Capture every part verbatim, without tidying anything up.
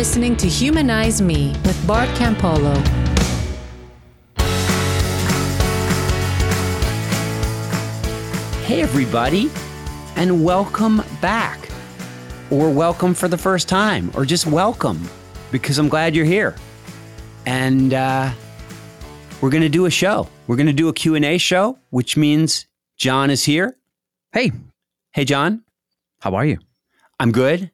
listening to Humanize Me with Bart Campolo. Hey, everybody, and welcome back, or welcome for the first time, or just welcome, because I'm glad you're here. And uh, we're going to do a show. We're going to do a Q and A show, which means John is here. Hey. Hey, John. How are you? I'm good.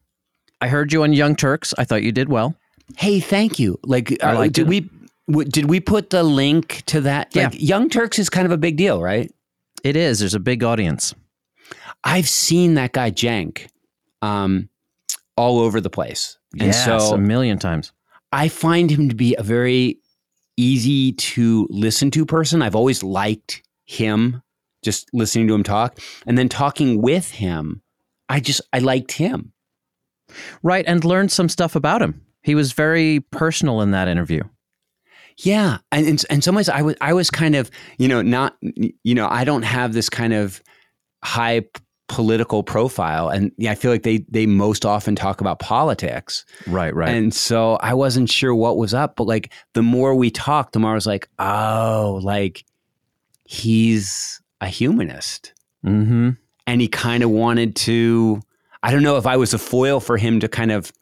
I heard you on Young Turks. I thought you did well. Hey, thank you. Like, I liked did it. we w- did we put the link to that? Yeah. Like, Young Turks is kind of a big deal, right? It is. There's a big audience. I've seen that guy Cenk um, all over the place. And yes, so a million times. I find him to be a very easy to listen to person. I've always liked him, just listening to him talk. And then talking with him, I just, I liked him. Right, and learned some stuff about him. He was very personal in that interview. Yeah, and in, in some ways, I was I was kind of, you know, not, you know, I don't have this kind of high p- political profile, and yeah, I feel like they they most often talk about politics. Right, right. And so I wasn't sure what was up, but like the more we talked, the more I was like, oh, like he's a humanist, mm-hmm. and he kind of wanted to. I don't know if I was a foil for him to kind of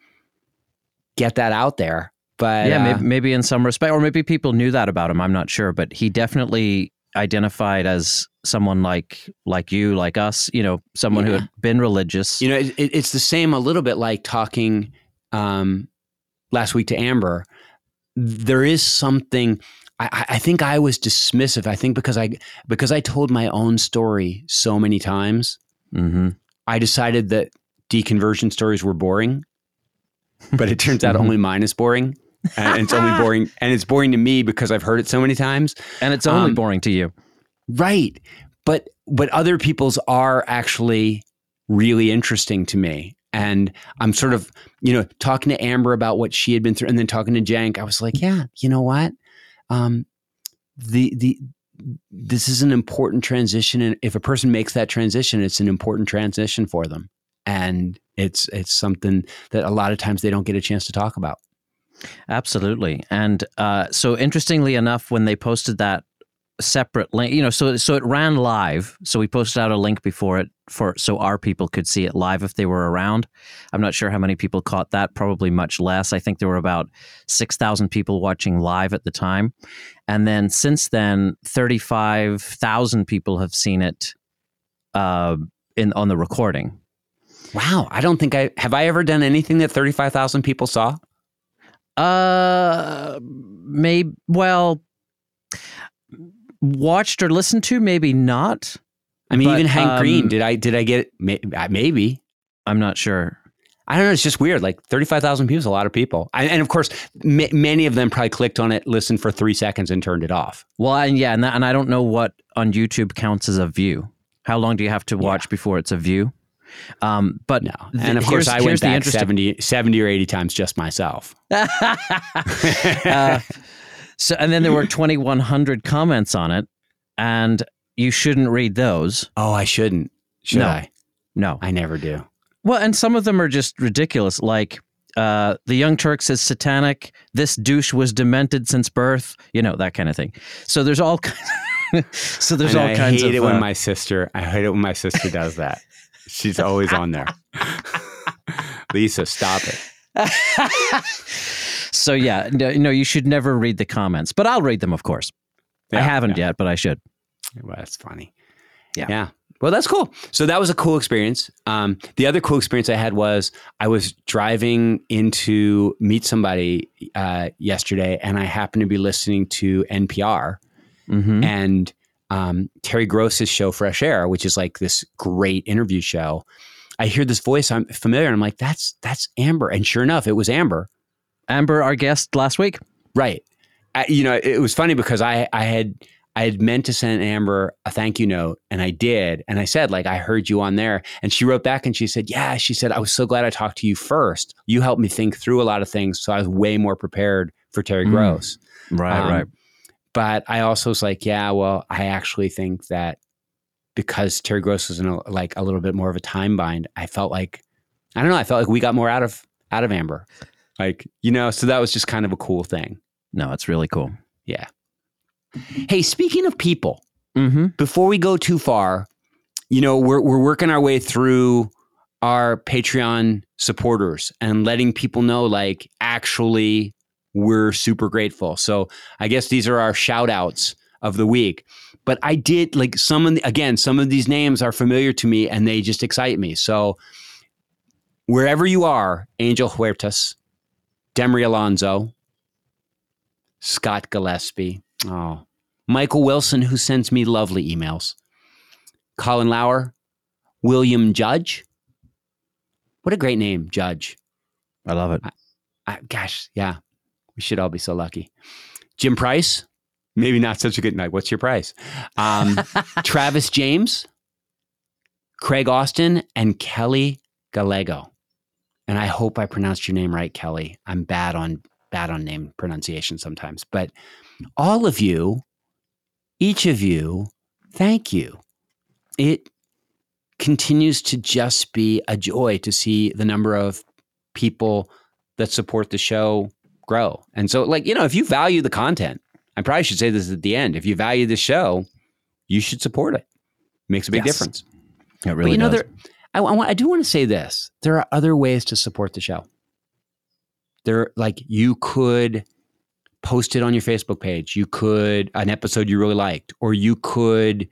get that out there, but yeah, uh, maybe, maybe in some respect, or maybe people knew that about him. I'm not sure, but he definitely identified as someone like like you, like us, you know, someone yeah. who had been religious. You know, it, it, it's the same a little bit like talking um, last week to Amber. There is something. I, I think I was dismissive. I think because I because I told my own story so many times, mm-hmm. I decided that deconversion stories were boring, but it turns out only mine is boring, and it's only boring, and it's boring to me because I've heard it so many times, and it's only um, boring to you, right? But but other people's are actually really interesting to me, and I'm sort of you know talking to Amber about what she had been through, and then talking to Cenk, I was like, yeah, you know what, um, the the. this is an important transition, and if a person makes that transition, it's an important transition for them, and it's it's something that a lot of times they don't get a chance to talk about. Absolutely. And uh, so interestingly enough, when they posted that separate link, you know, so so it ran live, so we posted out a link before it for so our people could see it live if they were around. I'm not sure how many people caught that, probably much less. I think there were about six thousand people watching live at the time, and then since then thirty-five thousand people have seen it uh, in on the recording. Wow, I don't think I have I ever done anything that thirty-five thousand people saw. Uh, maybe well. Watched or listened to, maybe not. I mean, but, even Hank um, Green. Did I? Did I get it? Maybe. I'm not sure. I don't know. It's just weird. Like thirty-five thousand people is a lot of people, I, and of course, m- many of them probably clicked on it, listened for three seconds, and turned it off. Well, and yeah, and that, and I don't know what on YouTube counts as a view. How long do you have to watch yeah. before it's a view? Um, but no. And of course, I went back interesting... seventy, seventy or eighty times just myself. uh, So, and then there were twenty-one hundred comments on it, and you shouldn't read those. Oh, I shouldn't. Should no. I? No. I never do. Well, and some of them are just ridiculous, like uh, the Young Turks is satanic, this douche was demented since birth, you know, that kind of thing. So there's all kinds of... so there's all I kinds hate of, it when uh, my sister... I hate it when my sister does that. She's always on there. Lisa, stop it. So yeah, no, you should never read the comments, but I'll read them, of course. Yeah, I haven't yeah. yet, but I should. Well, that's funny. Yeah. Yeah. Well, that's cool. So that was a cool experience. Um, the other cool experience I had was I was driving in to meet somebody uh, yesterday, and I happened to be listening to N P R mm-hmm. and um, Terry Gross's show, Fresh Air, which is like this great interview show. I hear this voice I'm familiar, and I'm like, that's, that's Amber. And sure enough, it was Amber. Amber, our guest last week. Right. I, you know, it was funny because I, I had I had meant to send Amber a thank you note, and I did. And I said, like, I heard you on there. And she wrote back and she said, yeah, she said, I was so glad I talked to you first. You helped me think through a lot of things. So I was way more prepared for Terry Gross. Mm. Right, um, right. But I also was like, yeah, well, I actually think that because Terry Gross was in a, like a little bit more of a time bind, I felt like, I don't know, I felt like we got more out of out of Amber. Like, you know, so that was just kind of a cool thing. No, it's really cool. Yeah. Hey, speaking of people, mm-hmm. before we go too far, you know, we're we're working our way through our Patreon supporters and letting people know, like, actually, we're super grateful. So I guess these are our shout outs of the week. But I did, like, some of the, again, some of these names are familiar to me and they just excite me. So wherever you are, Angel Huertas, Demry Alonso, Scott Gillespie, oh, Michael Wilson, who sends me lovely emails, Colin Lauer, William Judge. What a great name, Judge. I love it. I, I, gosh, yeah. We should all be so lucky. Jim Price. Maybe not such a good night. What's your price? Um, Travis James, Craig Austin, and Kelly Gallego. And I hope I pronounced your name right, Kelly. I'm bad on bad on name pronunciation sometimes. But all of you, each of you, thank you. It continues to just be a joy to see the number of people that support the show grow. And so, like, you know, if you value the content, I probably should say this at the end. If you value the show, you should support it. It makes a big yes. difference. It really but, you does. Know, there, I, I, I do want to say this. There are other ways to support the show. There, like, you could post it on your Facebook page. You could, an episode you really liked, or you could,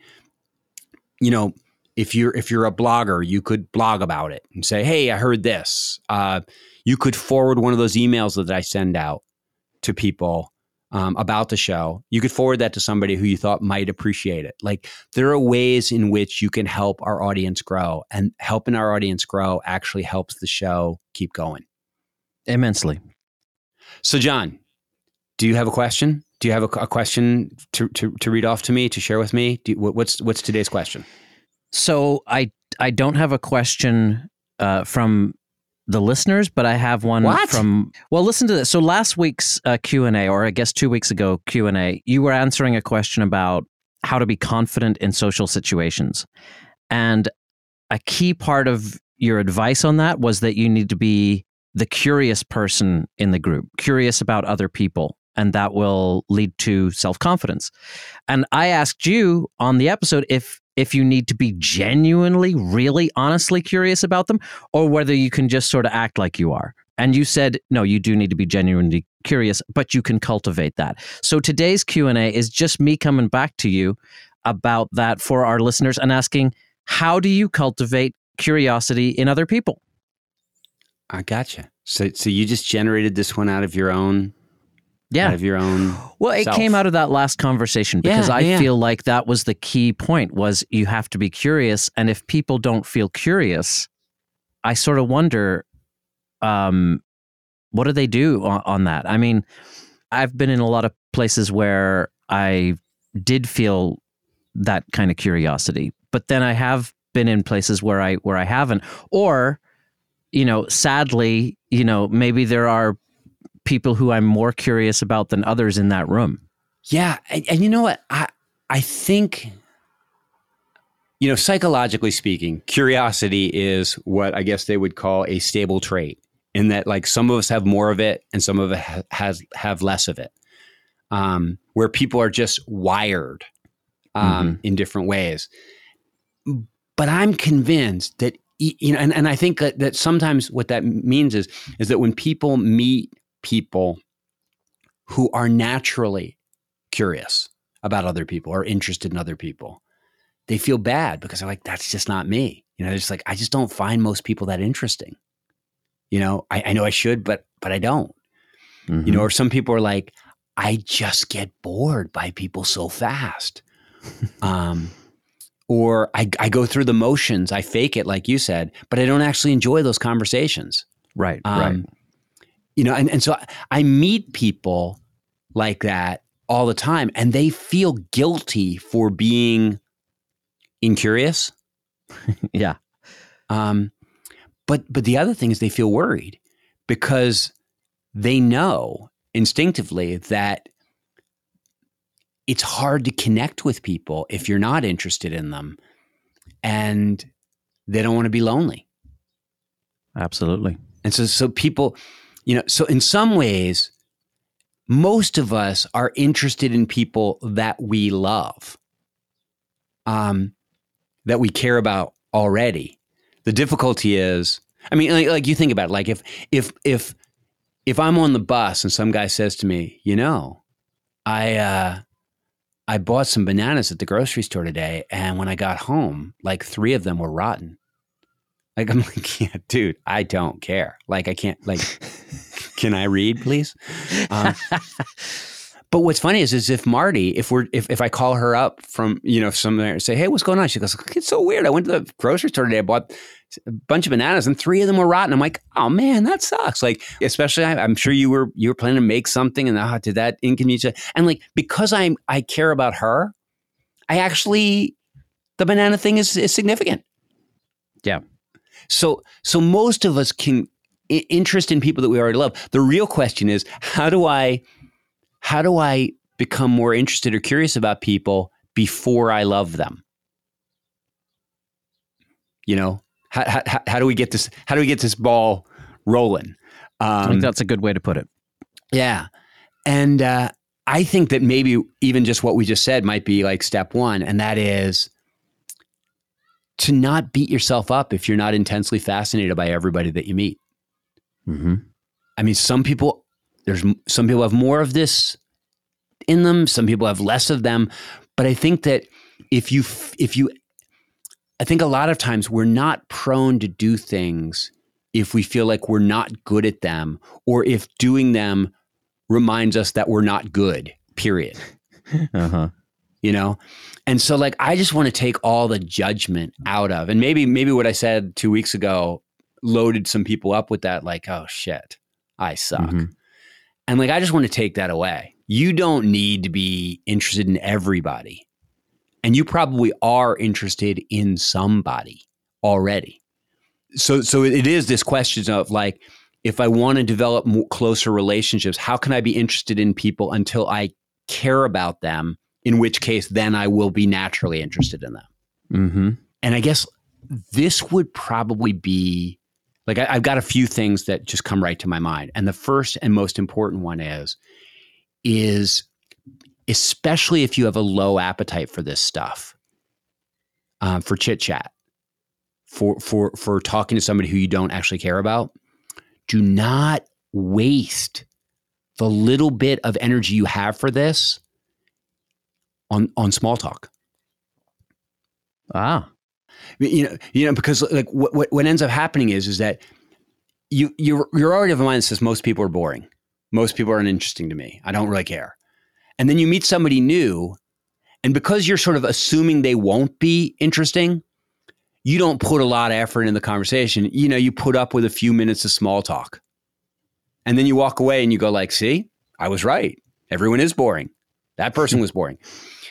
you know, if you're, if you're a blogger, you could blog about it and say, hey, I heard this. Uh, you could forward one of those emails that I send out to people Um, about the show. You could forward that to somebody who you thought might appreciate it. Like, there are ways in which you can help our audience grow, and helping our audience grow actually helps the show keep going. Immensely. So, John, do you have a question? Do you have a, a question to, to, to read off to me, to share with me? Do you, what's, what's today's question? So I, I don't have a question uh, from the listeners, but I have one what? from, well, listen to this. So last week's uh, Q and A, or I guess two weeks ago Q and A, you were answering a question about how to be confident in social situations. And a key part of your advice on that was that you need to be the curious person in the group, curious about other people, and that will lead to self-confidence. And I asked you on the episode if if you need to be genuinely, really, honestly curious about them, or whether you can just sort of act like you are. And you said, no, you do need to be genuinely curious, but you can cultivate that. So today's Q and A is just me coming back to you about that for our listeners and asking, how do you cultivate curiosity in other people? I gotcha. So so you just generated this one out of your own... Yeah. Out of your own well, it self. Came out of that last conversation because yeah, I yeah. feel like that was the key point, was you have to be curious. And if people don't feel curious, I sort of wonder, um, what do they do on, on that? I mean, I've been in a lot of places where I did feel that kind of curiosity, but then I have been in places where I, where I haven't, or, you know, sadly, you know, maybe there are people who I'm more curious about than others in that room. Yeah. And, and you know what? I I think, you know, psychologically speaking, curiosity is what I guess they would call a stable trait, in that, like, some of us have more of it and some of us ha- has, have less of it, um, where people are just wired um, mm-hmm. in different ways. But I'm convinced that, you know, and, and I think that, that sometimes what that means is, is that when people meet people who are naturally curious about other people or interested in other people, they feel bad because they're like, that's just not me. You know, they're just like, I just don't find most people that interesting. You know, I, I know I should, but, but I don't, mm-hmm. you know, or some people are like, I just get bored by people so fast. um, or I, I go through the motions. I fake it, like you said, but I don't actually enjoy those conversations. Right. Um, right. You know, and, and so I meet people like that all the time, and they feel guilty for being incurious. yeah. Um, but but the other thing is, they feel worried because they know instinctively that it's hard to connect with people if you're not interested in them, and they don't want to be lonely. Absolutely. And so so people... You know, so in some ways, most of us are interested in people that we love, um, that we care about already. The difficulty is, I mean, like, like you think about it, like if if if if I'm on the bus and some guy says to me, you know, I uh, I bought some bananas at the grocery store today, and when I got home, like three of them were rotten. Like, I'm like, yeah, dude, I don't care. Like, I can't, like, can I read, please? Um, but what's funny is, is if Marty, if we're, if, if I call her up from, you know, somewhere and say, hey, what's going on? She goes, it's so weird. I went to the grocery store today. I bought a bunch of bananas and three of them were rotten. I'm like, oh man, that sucks. Like, especially, I, I'm sure you were, you were planning to make something and oh, did that inconvenience. And like, because I'm, I care about her, I actually, the banana thing is, is significant. Yeah. So so most of us can interest in people that we already love. The real question is, how do I how do I become more interested or curious about people before I love them? You know, how how, how do we get this how do we get this ball rolling? Um, I think that's a good way to put it. Yeah. And uh, I think that maybe even just what we just said might be like step one, and that is to not beat yourself up if you're not intensely fascinated by everybody that you meet. Mm-hmm. I mean, some people, there's some people have more of this in them. Some people have less of them. But I think that if you, if you, I think a lot of times we're not prone to do things if we feel like we're not good at them, or if doing them reminds us that we're not good, period. Uh-huh. You know? And so like, I just want to take all the judgment out of, and maybe, maybe what I said two weeks ago loaded some people up with that, like, oh shit, I suck. Mm-hmm. And like, I just want to take that away. You don't need to be interested in everybody. And you probably are interested in somebody already. So, so it is this question of like, if I want to develop more, closer relationships, how can I be interested in people until I care about them? In which case, then I will be naturally interested in them. Mm-hmm. And I guess this would probably be, like I, I've got a few things that just come right to my mind. And the first and most important one is, is especially if you have a low appetite for this stuff, um, for chit chat, for, for, for talking to somebody who you don't actually care about, do not waste the little bit of energy you have for this on on small talk. Ah, you know, you know, because like what what, what ends up happening is is that you you're you're already of a mind that says most people are boring, most people are uninteresting to me, I don't really care, and then you meet somebody new, and because you're sort of assuming they won't be interesting, you don't put a lot of effort in the conversation. You know, you put up with a few minutes of small talk, and then you walk away and you go like, see, I was right. Everyone is boring. That person was boring.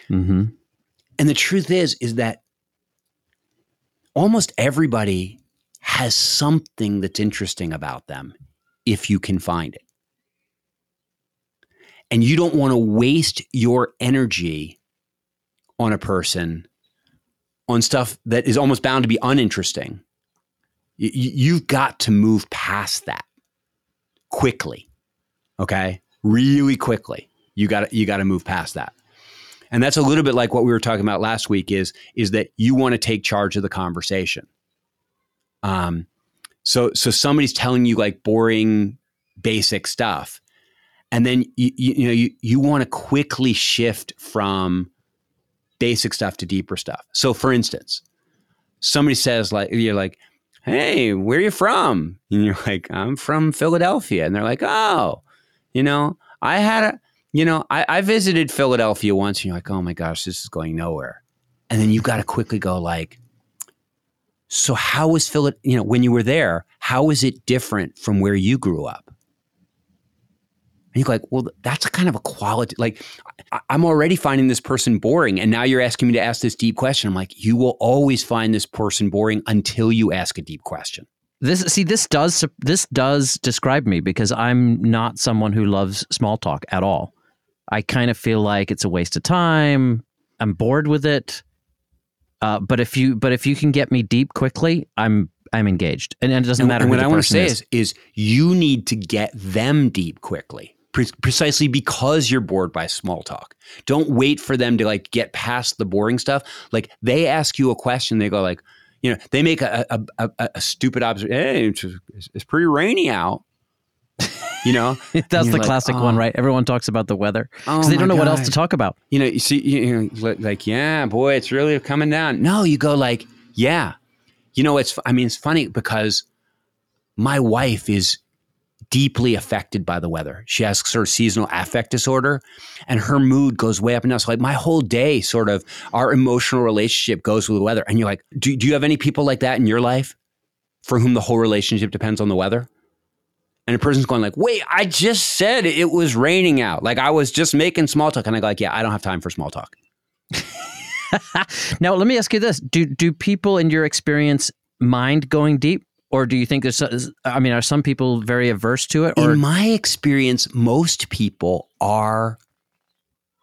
Mm-hmm. And the truth is, is that almost everybody has something that's interesting about them if you can find it. And you don't want to waste your energy on a person, on stuff that is almost bound to be uninteresting. You, you've got to move past that quickly, okay? Really quickly. You got you got to move past that. And that's a little bit like what we were talking about last week is, is that you want to take charge of the conversation. Um, so, so somebody's telling you like boring, basic stuff. And then, you, you, you know, you, you want to quickly shift from basic stuff to deeper stuff. So for instance, somebody says like, you're like, hey, where are you from? And you're like, I'm from Philadelphia. And they're like, oh, you know, I had a, You know, I, I visited Philadelphia once, and you're like, oh my gosh, this is going nowhere. And then you've got to quickly go like, so how was Phil, you know, when you were there, how is it different from where you grew up? And you're like, well, that's a kind of a quality, like I, I'm already finding this person boring. And now you're asking me to ask this deep question. I'm like, you will always find this person boring until you ask a deep question. This see this does this does describe me, because I'm not someone who loves small talk at all. I kind of feel like it's a waste of time. I'm bored with it. Uh, but if you but if you can get me deep quickly, I'm I'm engaged, and, and it doesn't and, matter. And who what the I want to say is, is, is you need to get them deep quickly, pre- precisely because you're bored by small talk. Don't wait for them to like get past the boring stuff. Like they ask you a question, they go like, you know, they make a a, a, a stupid observation. Hey, it's, it's pretty rainy out. You know, that's the like, classic oh, one, right? Everyone talks about the weather because oh they don't know God. what else to talk about. You know, you see, you know, like, yeah, boy, it's really coming down. No, you go like, yeah, you know, it's, I mean, it's funny because my wife is deeply affected by the weather. She has sort of seasonal affect disorder and her mood goes way up and down. So like my whole day, sort of our emotional relationship goes with the weather. And you're like, do, do you have any people like that in your life for whom the whole relationship depends on the weather? And a person's going like, wait, I just said it was raining out. Like I was just making small talk. And I go like, yeah, I don't have time for small talk. Now, let me ask you this. Do do people in your experience mind going deep? Or do you think there's, I mean, are some people very averse to it? Or? In my experience, most people are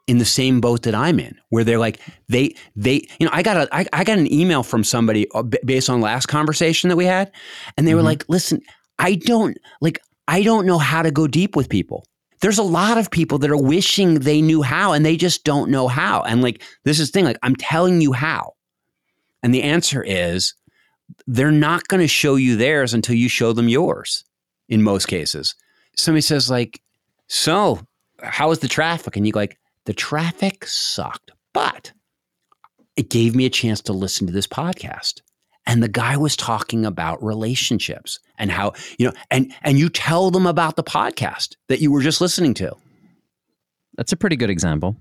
in the same boat that I'm in, where they're like, they, they, you know, I got a, I, I got an email from somebody based on last conversation that we had. And they mm-hmm. were like, listen, I don't like, I don't know how to go deep with people. There's a lot of people that are wishing they knew how and they just don't know how. And like, this is the thing, like I'm telling you how. And the answer is they're not going to show you theirs until you show them yours in most cases. Somebody says like, so how was the traffic? And you go like, the traffic sucked, but it gave me a chance to listen to this podcast. And the guy was talking about relationships and how, you know, and and you tell them about the podcast that you were just listening to. That's a pretty good example.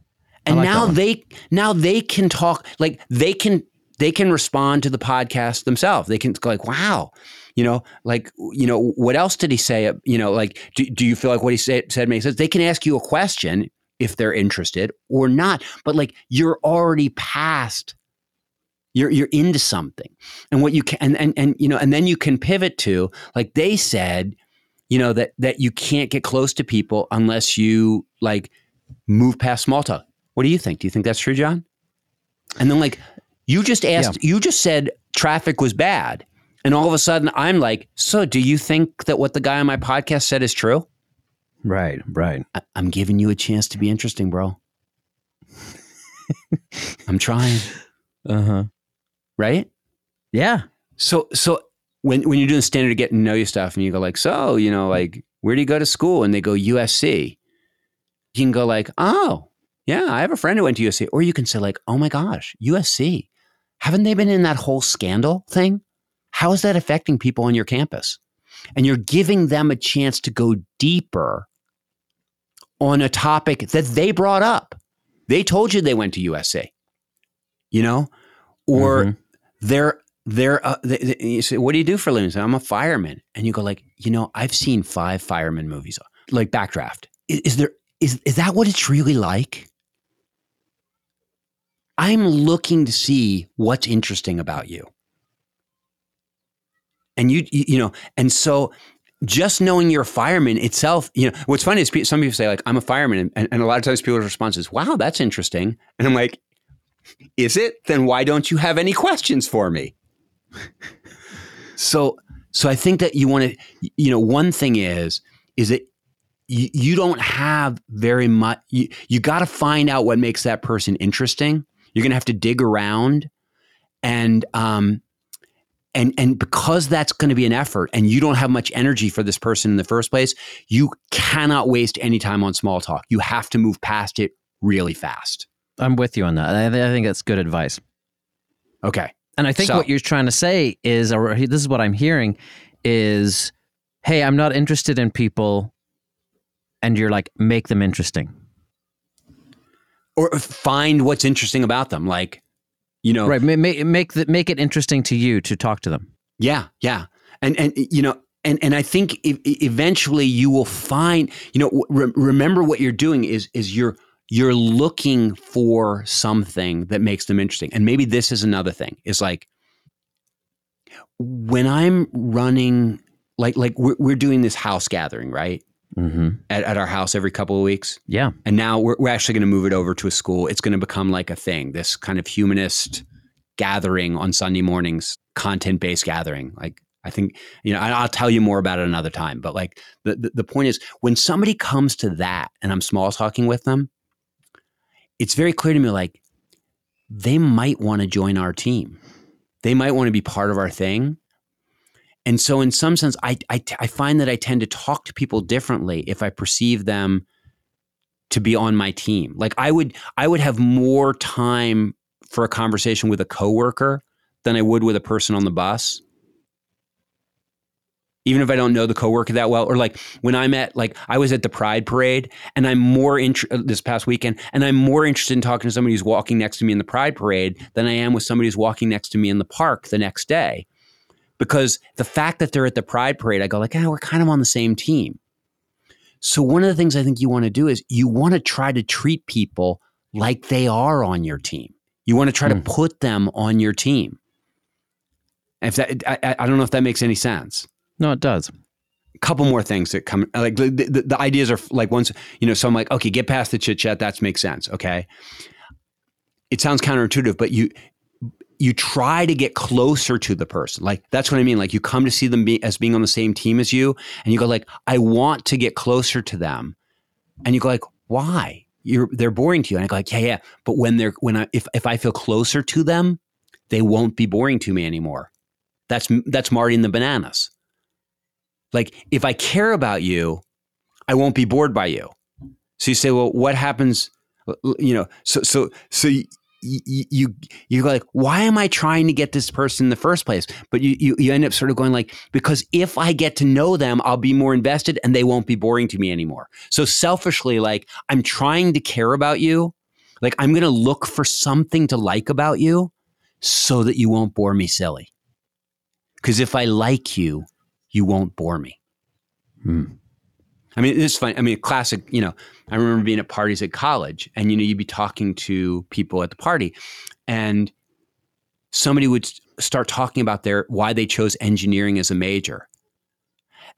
And like now they now they can talk, like they can they can respond to the podcast themselves. They can go like, wow, you know, like, you know, what else did he say? You know, like, do, do you feel like what he say, said makes sense? They can ask you a question if they're interested or not, but like you're already past You're you're into something, and what you can, and, and and you know, and then you can pivot to like they said, you know, that that you can't get close to people unless you like move past small talk. What do you think? Do you think that's true, John? And then like you just asked, yeah. you just said traffic was bad, and all of a sudden I'm like, so do you think that what the guy on my podcast said is true? Right, right. I, I'm giving you a chance to be interesting, bro. I'm trying. Uh huh. Right? Yeah. So so when when you're doing standard to get to know you stuff and you go like, so, you know, like, where do you go to school? And they go U S C. You can go like, oh, yeah, I have a friend who went to U S C. Or you can say like, oh my gosh, U S C. Haven't they been in that whole scandal thing? How is that affecting people on your campus? And you're giving them a chance to go deeper on a topic that they brought up. They told you they went to U S C, you know, or mm-hmm. They're, they're, uh, they, they, you say, what do you do for a living? I'm a fireman. And you go like, you know, I've seen five fireman movies, like Backdraft. Is, is there, is, is that what it's really like? I'm looking to see what's interesting about you. And you, you, you know, and so just knowing you're a fireman itself, you know, what's funny is pe- some people say like, I'm a fireman. And, and a lot of times people's response is, wow, that's interesting. And I'm like, is it? Then why don't you have any questions for me? so, so I think that you want to, you know, one thing is, is that you, you don't have very much, you, you got to find out what makes that person interesting. You're going to have to dig around and, um, and, and because that's going to be an effort and you don't have much energy for this person in the first place, you cannot waste any time on small talk. You have to move past it really fast. I'm with you on that. I, th- I think that's good advice. Okay. And I think so, what you're trying to say is, or this is what I'm hearing is, hey, I'm not interested in people. And you're like, make them interesting. Or find what's interesting about them. Like, you know. Right. Make, make, the, make it interesting to you to talk to them. Yeah. Yeah. And, and you know, and, and I think e- eventually you will find, you know, re- remember what you're doing is, is you're, You're looking for something that makes them interesting. And maybe this is another thing. It's like when I'm running, like like we're, we're doing this house gathering, right? Mm-hmm. At, at our house every couple of weeks. Yeah. And now we're, we're actually going to move it over to a school. It's going to become like a thing, this kind of humanist gathering on Sunday mornings, content-based gathering. Like I think, you know, I'll tell you more about it another time. But like the, the, the point is, when somebody comes to that and I'm small talking with them, it's very clear to me, like, they might want to join our team. They might want to be part of our thing. And so in some sense, I, I, I find that I tend to talk to people differently if I perceive them to be on my team. Like I would, I would have more time for a conversation with a coworker than I would with a person on the bus. Even if I don't know the coworker that well, or like when I'm at, like I was at the Pride Parade and I'm more interested this past weekend, and I'm more interested in talking to somebody who's walking next to me in the Pride Parade than I am with somebody who's walking next to me in the park the next day. Because the fact that they're at the Pride Parade, I go like, ah, we're kind of on the same team. So one of the things I think you want to do is you want to try to treat people like they are on your team. You want to try mm. to put them on your team. If that, I, I don't know if that makes any sense. No, it does. A couple more things that come, like the, the, the ideas are like once, you know, so I'm like, okay, get past the chit chat. That makes sense. Okay. It sounds counterintuitive, but you, you try to get closer to the person. Like, that's what I mean. Like you come to see them be, as being on the same team as you, and you go like, I want to get closer to them. And you go like, why? You're, they're boring to you. And I go like, yeah, yeah. But when they're, when I, if, if I feel closer to them, they won't be boring to me anymore. That's, that's Marty and the Bananas. Like, if I care about you, I won't be bored by you. So you say, well, what happens, you know, so, so, so you, you, you go like, why am I trying to get this person in the first place? But you, you, you end up sort of going like, because if I get to know them, I'll be more invested and they won't be boring to me anymore. So selfishly, like, I'm trying to care about you. Like, I'm going to look for something to like about you so that you won't bore me silly. Because if I like you, you won't bore me. Hmm. I mean, it's funny. I mean, classic, you know, I remember being at parties at college and, you know, you'd be talking to people at the party and somebody would start talking about their, why they chose engineering as a major.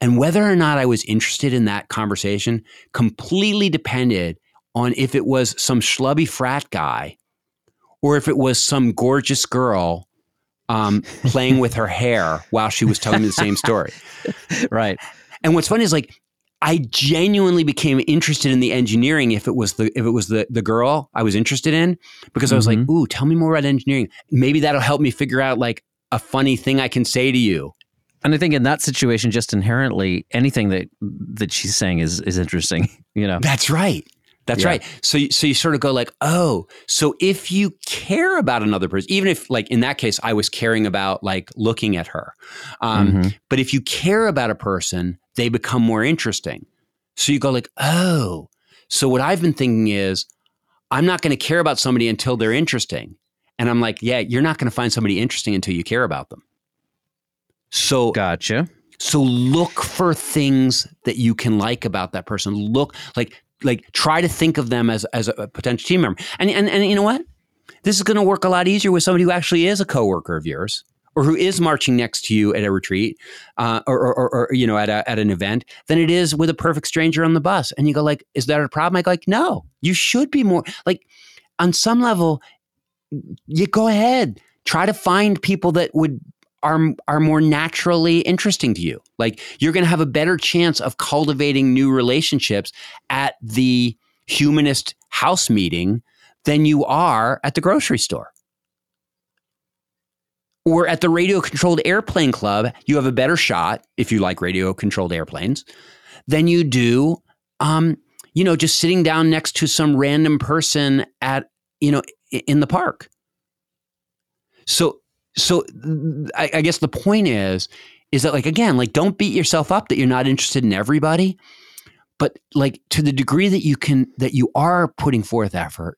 And whether or not I was interested in that conversation completely depended on if it was some schlubby frat guy or if it was some gorgeous girl Um, playing with her hair while she was telling me the same story. Right. And what's funny is like, I genuinely became interested in the engineering if it was the if it was the the girl I was interested in, because mm-hmm. I was like, ooh, tell me more about engineering. Maybe that'll help me figure out like a funny thing I can say to you. And I think in that situation, just inherently, anything that that she's saying is is interesting. You know. That's right. That's yeah. right. So, so you sort of go like, oh, so if you care about another person, even if like in that case, I was caring about like looking at her. Um, mm-hmm. But if you care about a person, they become more interesting. So you go like, oh, so what I've been thinking is I'm not going to care about somebody until they're interesting. And I'm like, yeah, you're not going to find somebody interesting until you care about them. So gotcha. So look for things that you can like about that person. Look like. Like try to think of them as as a potential team member. And and and you know what? This is going to work a lot easier with somebody who actually is a coworker of yours or who is marching next to you at a retreat uh, or, or, or, you know, at a, at an event than it is with a perfect stranger on the bus. And you go like, is that a problem? I go like, no, you should be more like on some level, you go ahead, try to find people that would are are more naturally interesting to you. Like you're going to have a better chance of cultivating new relationships at the humanist house meeting than you are at the grocery store. Or at the radio-controlled airplane club, you have a better shot, if you like radio-controlled airplanes, than you do, um, you know, just sitting down next to some random person at, you know, in the park. So, So I, I guess the point is, is that like, again, like don't beat yourself up that you're not interested in everybody, but like to the degree that you can, that you are putting forth effort,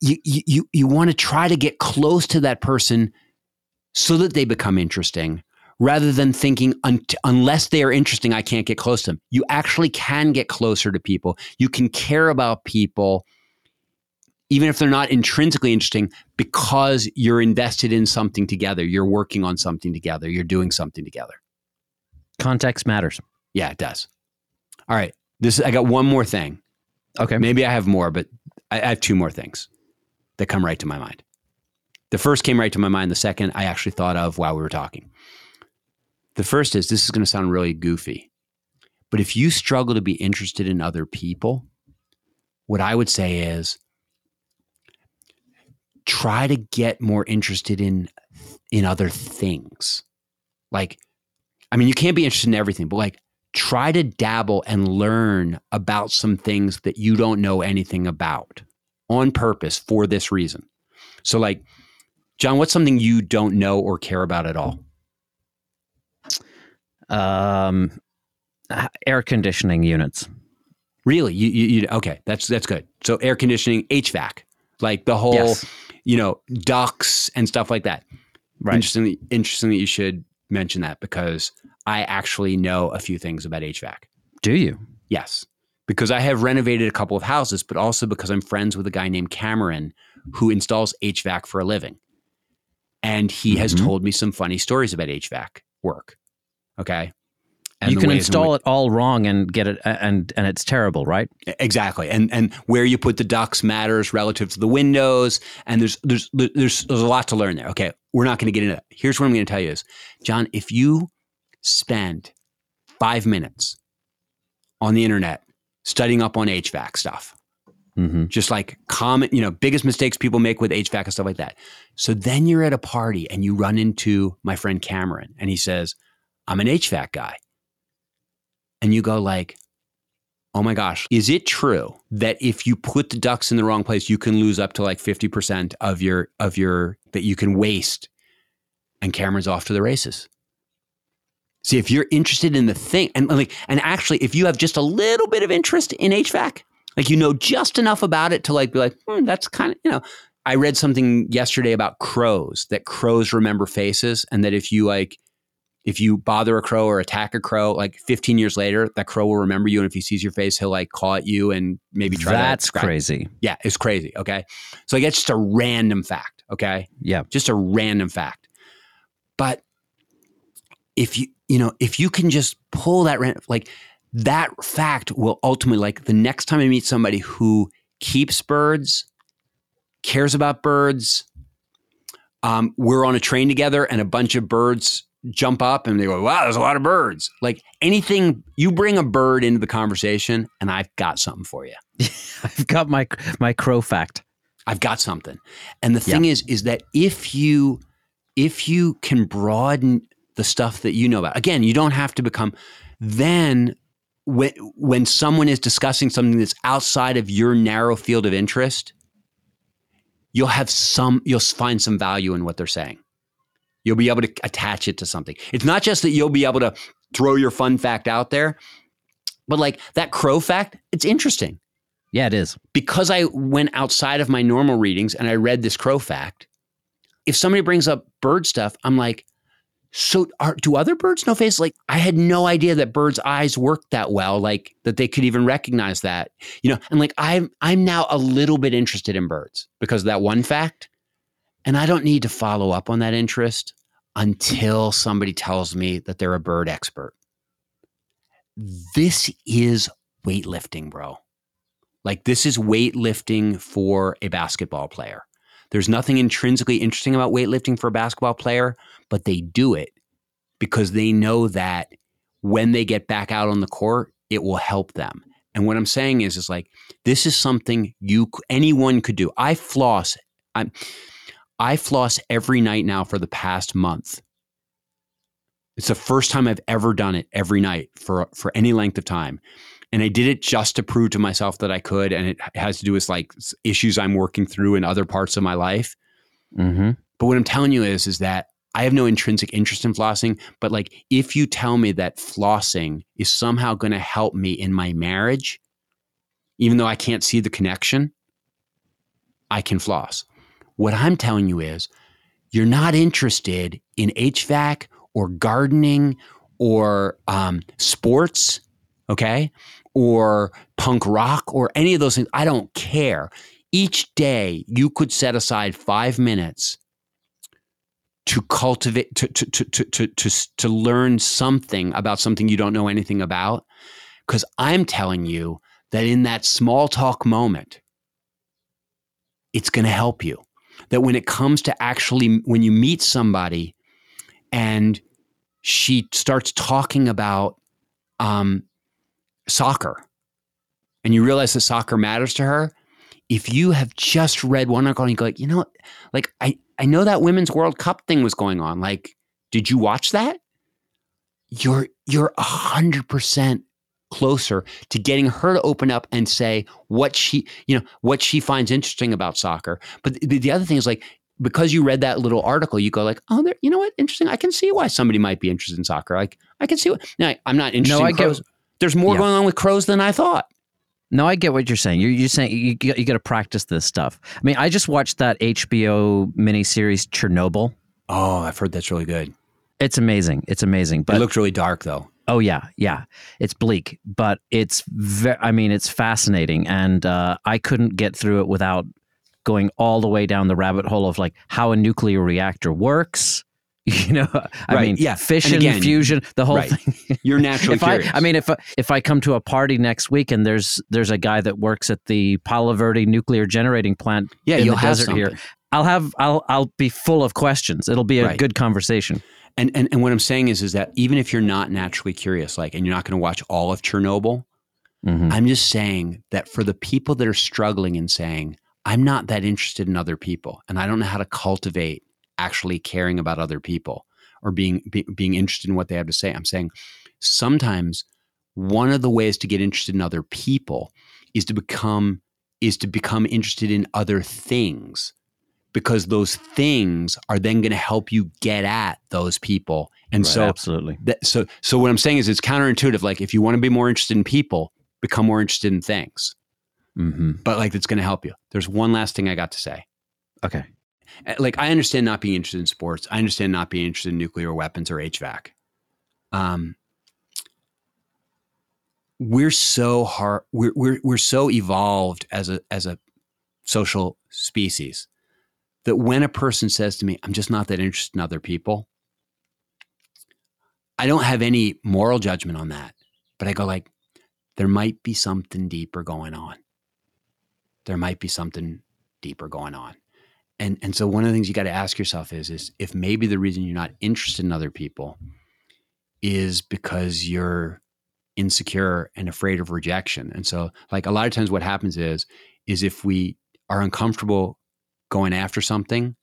you, you, you want to try to get close to that person so that they become interesting rather than thinking un- unless they are interesting, I can't get close to them. You actually can get closer to people. You can care about people even if they're not intrinsically interesting, because you're invested in something together. You're working on something together. You're doing something together. Context matters. Yeah, it does. All right. This I got one more thing. Okay. Maybe I have more, but I, I have two more things that come right to my mind. The first came right to my mind. The second I actually thought of while we were talking. The first is, this is going to sound really goofy, but if you struggle to be interested in other people, what I would say is try to get more interested in in other things. Like, I mean, you can't be interested in everything, but like try to dabble and learn about some things that you don't know anything about on purpose for this reason. So like, John, what's something you don't know or care about at all? Um, air conditioning units. Really? You, you, you, okay, that's that's good. So air conditioning, H V A C, like the whole, yes. you know, ducts and stuff like that. Right. Interestingly, interestingly, you should mention that because I actually know a few things about H V A C. Do you? Yes. Because I have renovated a couple of houses, but also because I'm friends with a guy named Cameron who installs H V A C for a living. And he mm-hmm. has told me some funny stories about H V A C work. Okay. And you can install in it all wrong and get it, and and it's terrible, right? Exactly, and and where you put the ducts matters relative to the windows, and there's there's there's there's a lot to learn there. Okay, we're not going to get into that. Here's what I'm going to tell you is, John, if you spend five minutes on the internet studying up on H V A C stuff, mm-hmm. just like common, you know, biggest mistakes people make with H V A C and stuff like that. So then you're at a party and you run into my friend Cameron, and he says, "I'm an H V A C guy." And you go like, oh my gosh, is it true that if you put the ducts in the wrong place, you can lose up to like fifty percent of your, of your, that you can waste? And Cameron's off to the races. See, if you're interested in the thing, and like, and actually, if you have just a little bit of interest in H V A C, like you know just enough about it to like be like, hmm, that's kind of, you know, I read something yesterday about crows, that crows remember faces, and that if you like, if you bother a crow or attack a crow, like fifteen years later, that crow will remember you. And if he sees your face, he'll like call at you and maybe try That's to- That's crazy. Yeah, it's crazy. Okay. So like, it's just a random fact. Okay. Yeah. Just a random fact. But if you, you know, if you can just pull that, ran- like that fact will ultimately, like the next time I meet somebody who keeps birds, cares about birds, um, we're on a train together and a bunch of birds jump up and they go, wow, there's a lot of birds. Like anything, you bring a bird into the conversation and I've got something for you. I've got my my crow fact. I've got something. And the thing yeah. is, is that if you, if you can broaden the stuff that you know about, again, you don't have to become, then when, when someone is discussing something that's outside of your narrow field of interest, you'll have some, you'll find some value in what they're saying. You'll be able to attach it to something. It's not just that you'll be able to throw your fun fact out there, but like that crow fact, it's interesting. Yeah, it is. Because I went outside of my normal readings and I read this crow fact, if somebody brings up bird stuff, I'm like, so are, do other birds know faces? Like I had no idea that birds' eyes worked that well, like that they could even recognize that, you know? And like, I'm, I'm now a little bit interested in birds because of that one fact. And I don't need to follow up on that interest until somebody tells me that they're a bird expert. This is weightlifting, bro. Like this is weightlifting for a basketball player. There's nothing intrinsically interesting about weightlifting for a basketball player, but they do it because they know that when they get back out on the court, it will help them. And what I'm saying is, is like, this is something you, anyone could do. I floss. I'm, I floss every night now for the past month. It's the first time I've ever done it every night for, for any length of time. And I did it just to prove to myself that I could. And it has to do with like issues I'm working through in other parts of my life. Mm-hmm. But what I'm telling you is, is that I have no intrinsic interest in flossing, but like, if you tell me that flossing is somehow going to help me in my marriage, even though I can't see the connection, I can floss. What I'm telling you is you're not interested in H V A C or gardening or um, sports, okay, or punk rock or any of those things. I don't care. Each day you could set aside five minutes to cultivate, to to to to to, to, to learn something about something you don't know anything about, because I'm telling you that in that small talk moment, it's going to help you. That when it comes to actually, when you meet somebody and she starts talking about um, soccer, and you realize that soccer matters to her. If you have just read one article and you go like, you know, like I, I know that Women's World Cup thing was going on. Like, did you watch that? You're you're a hundred percent closer to getting her to open up and say what she, you know, what she finds interesting about soccer. But the, the other thing is like, because you read that little article, you go like, oh, there, you know what? Interesting. I can see why somebody might be interested in soccer. Like, I can see what, now I'm not interested no, in I crows. Get, There's more yeah. going on with crows than I thought. No, I get what you're saying. You're, you're saying you, you got to practice this stuff. I mean, I just watched that H B O miniseries Chernobyl. Oh, I've heard that's really good. It's amazing. It's amazing. But it looked really dark, though. Oh, yeah. Yeah. It's bleak, but it's ve- I mean, it's fascinating. And uh, I couldn't get through it without going all the way down the rabbit hole of like how a nuclear reactor works. You know, I right, mean, yeah. fission, again, fusion, the whole right. thing. You're naturally if curious. I, I mean, if if I come to a party next week and there's there's a guy that works at the Palo Verde nuclear generating plant yeah, in you'll the have desert something. Here, I'll have I'll I'll be full of questions. It'll be a right. good conversation. And, and and what I'm saying is is that even if you're not naturally curious, like, and you're not going to watch all of Chernobyl, mm-hmm. I'm just saying that for the people that are struggling and saying, I'm not that interested in other people, and I don't know how to cultivate actually caring about other people or being be, being interested in what they have to say. I'm saying sometimes one of the ways to get interested in other people is to become is to become interested in other things, because those things are then going to help you get at those people. And right, so absolutely. That, so so what I'm saying is it's counterintuitive. Like, if you want to be more interested in people, become more interested in things. Mm-hmm. But like, that's going to help you. There's one last thing I got to say. Okay. Like, I understand not being interested in sports. I understand not being interested in nuclear weapons or H V A C. Um, we're so hard. We're we're we're so evolved as a as a social species that when a person says to me, "I'm just not that interested in other people," I don't have any moral judgment on that. But I go like, there might be something deeper going on. There might be something deeper going on. And and so one of the things you got to ask yourself is, is if maybe the reason you're not interested in other people is because you're insecure and afraid of rejection. And so, like, a lot of times what happens is, is if we are uncomfortable going after something,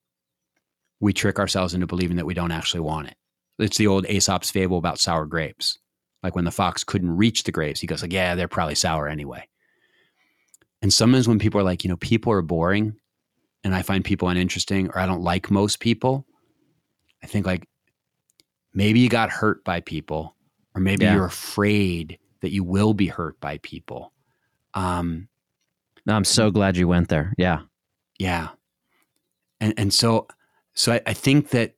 we trick ourselves into believing that we don't actually want it. It's the old Aesop's fable about sour grapes. Like, when the fox couldn't reach the grapes, he goes like, yeah, they're probably sour anyway. And sometimes when people are like, you know, people are boring, and I find people uninteresting, or I don't like most people, I think like, maybe you got hurt by people, or maybe yeah. you're afraid that you will be hurt by people. Um, no, I'm so glad you went there. Yeah. Yeah. And and so, so I, I think that,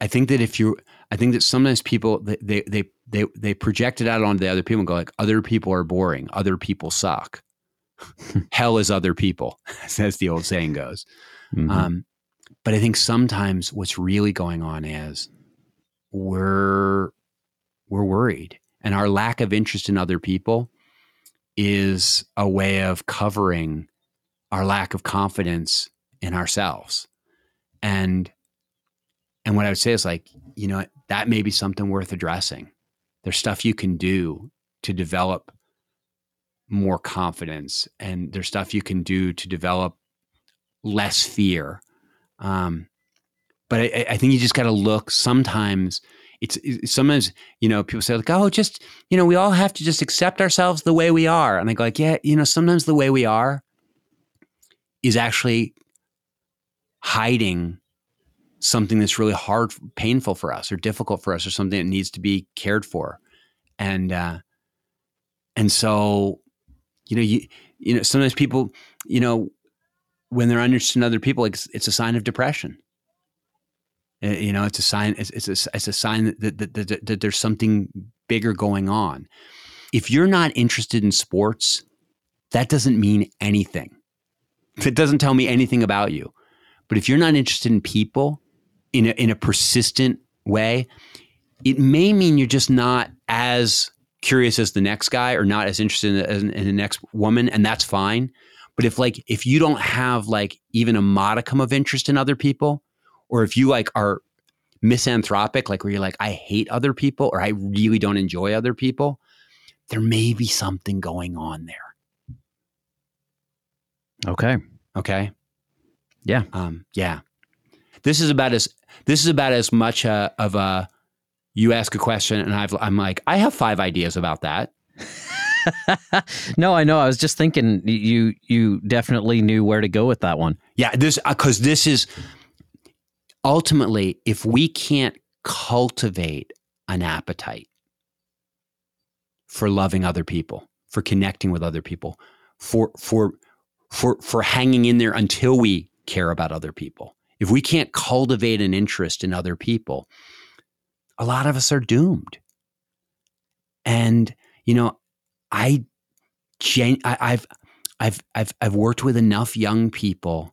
I think that if you, I think that sometimes people, they, they, they, they project it out onto the other people and go like, other people are boring. Other people suck. Hell is other people, as the old saying goes. Mm-hmm. Um, but I think sometimes what's really going on is we're we're worried, and our lack of interest in other people is a way of covering our lack of confidence in ourselves. And and what I would say is like, you know, that may be something worth addressing. There's stuff you can do to develop more confidence, and there's stuff you can do to develop less fear. Um, but I, I think you just got to look. Sometimes it's, it's sometimes, you know, people say like, oh, just, you know, we all have to just accept ourselves the way we are. And I go like, yeah, you know, sometimes the way we are is actually hiding something that's really hard, painful for us, or difficult for us, or something that needs to be cared for. And, uh, and so, You know, you you know, sometimes people, you know, when they're uninterested in other people, it's, it's a sign of depression. You know, it's a sign. It's it's a, it's a sign that that, that that there's something bigger going on. If you're not interested in sports, that doesn't mean anything. It doesn't tell me anything about you. But if you're not interested in people in a, in a persistent way, it may mean you're just not as curious as the next guy, or not as interested in, in, in the next woman, and that's fine. But if like, if you don't have like even a modicum of interest in other people, or if you like are misanthropic, like where you're like, I hate other people or I really don't enjoy other people, there may be something going on there. Okay. Okay. Yeah. Um, yeah. This is about as, this is about as much uh, of a, you ask a question and I've, I'm like, I have five ideas about that. No, I know. I was just thinking you, you definitely knew where to go with that one. Yeah. This, uh, cause this is ultimately, if we can't cultivate an appetite for loving other people, for connecting with other people, for, for, for, for hanging in there until we care about other people, if we can't cultivate an interest in other people, a lot of us are doomed. And, you know, I, gen- I, I've, I've, I've, I've worked with enough young people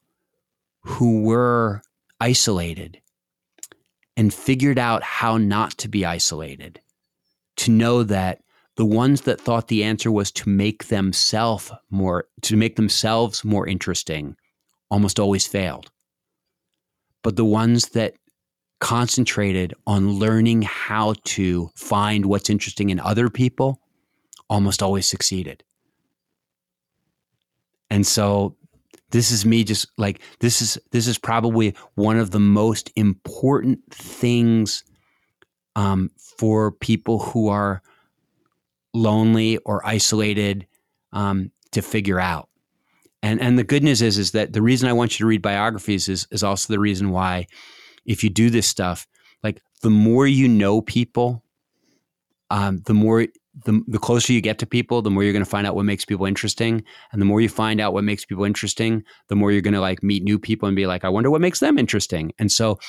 who were isolated and figured out how not to be isolated, to know that the ones that thought the answer was to make themselves more, to make themselves more interesting, almost always failed. But the ones that concentrated on learning how to find what's interesting in other people almost always succeeded. And so this is me just like, this is, this is probably one of the most important things um, for people who are lonely or isolated um, to figure out. And, and the good news is, is that the reason I want you to read biographies is, is also the reason why, if you do this stuff, like the more you know people, um, the more, the, the closer you get to people, the more you're going to find out what makes people interesting. And the more you find out what makes people interesting, the more you're going to like meet new people and be like, I wonder what makes them interesting. And so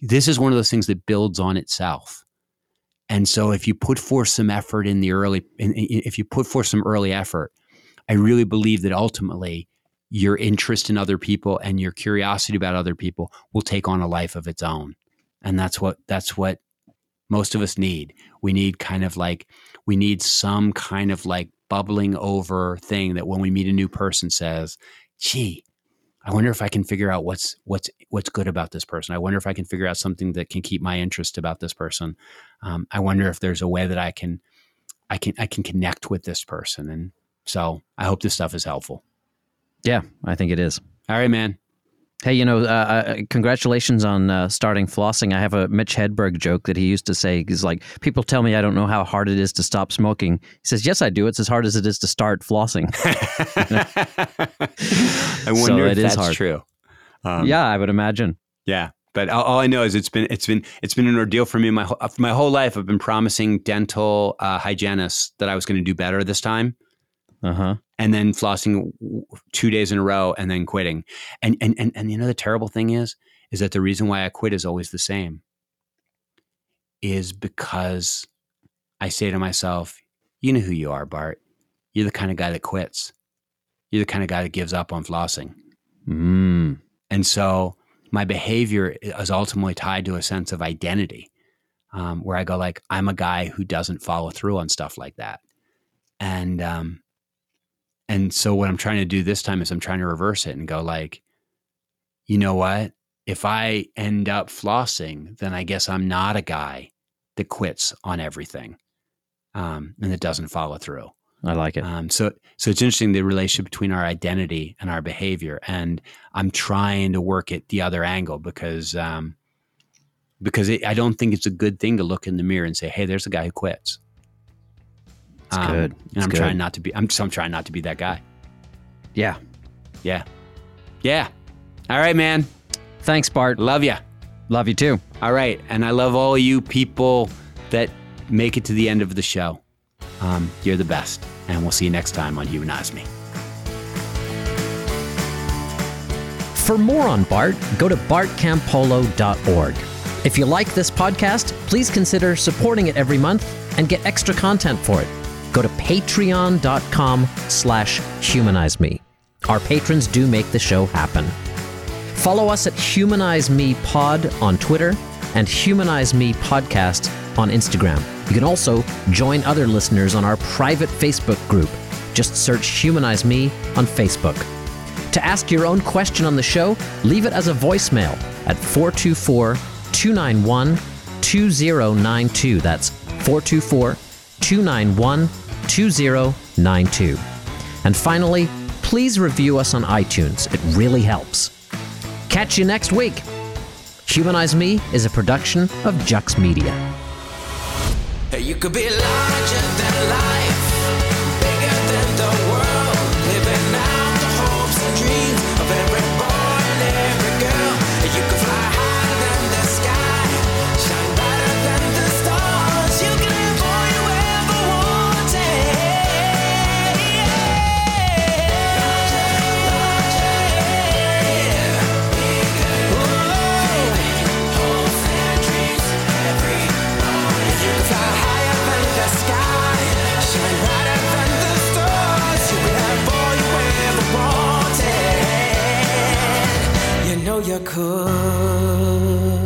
this is one of those things that builds on itself. And so if you put forth some effort in the early, in, in, if you put forth some early effort, I really believe that ultimately your interest in other people and your curiosity about other people will take on a life of its own. And that's what, that's what most of us need. We need kind of like, we need some kind of like bubbling over thing that when we meet a new person says, gee, I wonder if I can figure out what's, what's, what's good about this person. I wonder if I can figure out something that can keep my interest about this person. Um, I wonder if there's a way that I can, I can, I can connect with this person. And so I hope this stuff is helpful. Yeah, I think it is. All right, man. Hey, you know, uh, congratulations on uh, starting flossing. I have a Mitch Hedberg joke that he used to say. He's like, people tell me I don't know how hard it is to stop smoking. He says, yes, I do. It's as hard as it is to start flossing. I wonder so if that's true. Um, yeah, I would imagine. Yeah. But all, all I know is it's been it's been it's been an ordeal for me my whole, my whole life. I've been promising dental uh, hygienists that I was going to do better this time. Uh-huh. And then flossing two days in a row and then quitting. And, and, and, and, you know, the terrible thing is, is that the reason why I quit is always the same, is because I say to myself, you know who you are, Bart. You're the kind of guy that quits. You're the kind of guy that gives up on flossing. Mm. And so my behavior is ultimately tied to a sense of identity, um, where I go like, I'm a guy who doesn't follow through on stuff like that. And, um, And so what I'm trying to do this time is I'm trying to reverse it and go like, you know what? If I end up flossing, then I guess I'm not a guy that quits on everything um, and that doesn't follow through. I like it. Um, so, so it's interesting, the relationship between our identity and our behavior. And I'm trying to work at the other angle because um, because it, I don't think it's a good thing to look in the mirror and say, hey, there's a guy who quits. It's um, good. It's and I'm good. trying not to be, I'm just, I'm trying not to be that guy. Yeah. Yeah. Yeah. All right, man. Thanks, Bart. Love you. Love you too. All right. And I love all you people that make it to the end of the show. Um, you're the best. And we'll see you next time on Humanize Me. For more on Bart, go to bart campolo dot org. If you like this podcast, please consider supporting it every month and get extra content for it. Go to patreon.com slash humanize me. Our patrons do make the show happen. Follow us at Humanize Me Pod on Twitter and Humanize Me Podcast on Instagram. You can also join other listeners on our private Facebook group. Just search Humanize Me on Facebook. To ask your own question on the show, leave it as a voicemail at four two four, two two two four two four, two nine one, two zero nine two. That's four two four, two nine one, two zero nine two. And finally, please review us on iTunes. It really helps. Catch you next week. Humanize Me is a production of Jux Media. Hey, you could be larger than life, bigger than the world, living out the hopes and dreams of every boy and every girl. Hey, you could fly higher than the sky, shine brighter than the stars. You can live all you ever wanted. You could fly higher than the sky, shine brighter than the stars. You can have all you ever wanted. You know you could.